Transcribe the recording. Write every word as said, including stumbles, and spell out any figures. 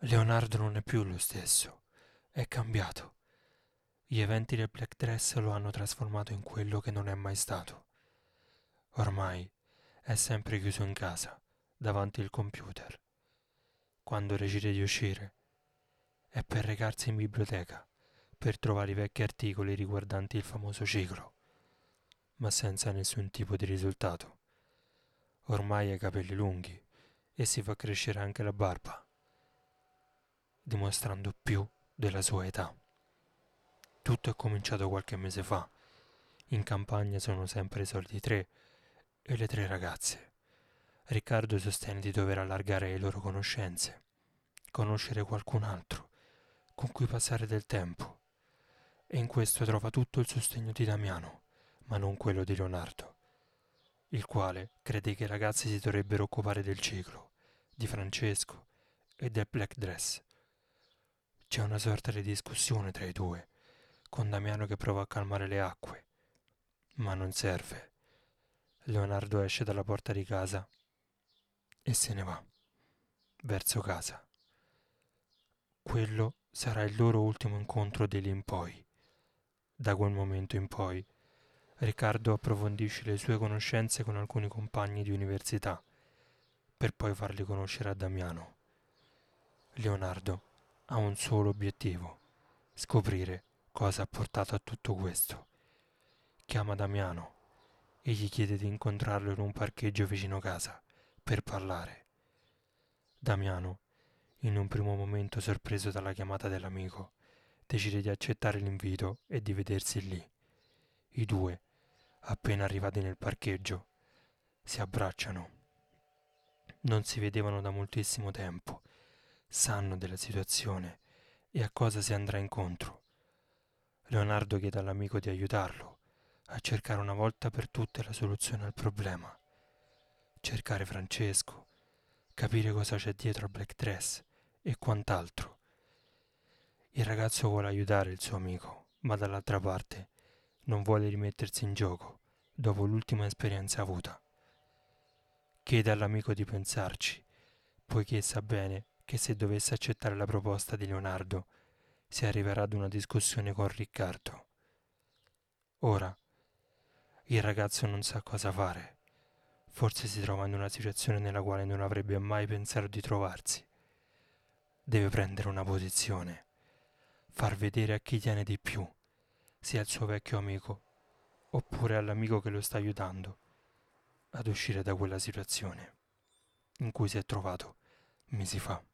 Leonardo non è più lo stesso, è cambiato. Gli eventi del Black Dress lo hanno trasformato in quello che non è mai stato. Ormai è sempre chiuso in casa, davanti al computer. Quando decide di uscire, è per recarsi in biblioteca, per trovare i vecchi articoli riguardanti il famoso ciclo, ma senza nessun tipo di risultato. Ormai ha i capelli lunghi e si fa crescere anche la barba, dimostrando più della sua età. Tutto è cominciato qualche mese fa. In campagna sono sempre i soliti tre e le tre ragazze. Riccardo sostiene di dover allargare le loro conoscenze, conoscere qualcun altro con cui passare del tempo, e in questo trova tutto il sostegno di Damiano, ma non quello di Leonardo, il quale crede che i ragazzi si dovrebbero occupare del ciclo, di Francesco e del Black Dress. C'è una sorta di discussione tra i due, con Damiano che prova a calmare le acque, ma non serve. Leonardo esce dalla porta di casa e se ne va verso casa. Quello sarà il loro ultimo incontro di lì in poi. Da quel momento in poi Riccardo approfondisce le sue conoscenze con alcuni compagni di università, per poi farli conoscere a Damiano. Leonardo ha un solo obiettivo: scoprire cosa ha portato a tutto questo. Chiama Damiano e gli chiede di incontrarlo in un parcheggio vicino casa per parlare. Damiano, in un primo momento sorpreso dalla chiamata dell'amico, decide di accettare l'invito e di vedersi lì. I due, appena arrivati nel parcheggio, si abbracciano. Non si vedevano da moltissimo tempo, sanno della situazione e a cosa si andrà incontro. Leonardo chiede all'amico di aiutarlo a cercare una volta per tutte la soluzione al problema, cercare Francesco, capire cosa c'è dietro al Black Dress e quant'altro. Il ragazzo vuole aiutare il suo amico, ma dall'altra parte non vuole rimettersi in gioco dopo l'ultima esperienza avuta. Chiede all'amico di pensarci, poiché sa bene che se dovesse accettare la proposta di Leonardo si arriverà ad una discussione con Riccardo. Ora, il ragazzo non sa cosa fare. Forse si trova in una situazione nella quale non avrebbe mai pensato di trovarsi. Deve prendere una posizione, far vedere a chi tiene di più, sia al suo vecchio amico, oppure all'amico che lo sta aiutando ad uscire da quella situazione in cui si è trovato mesi fa.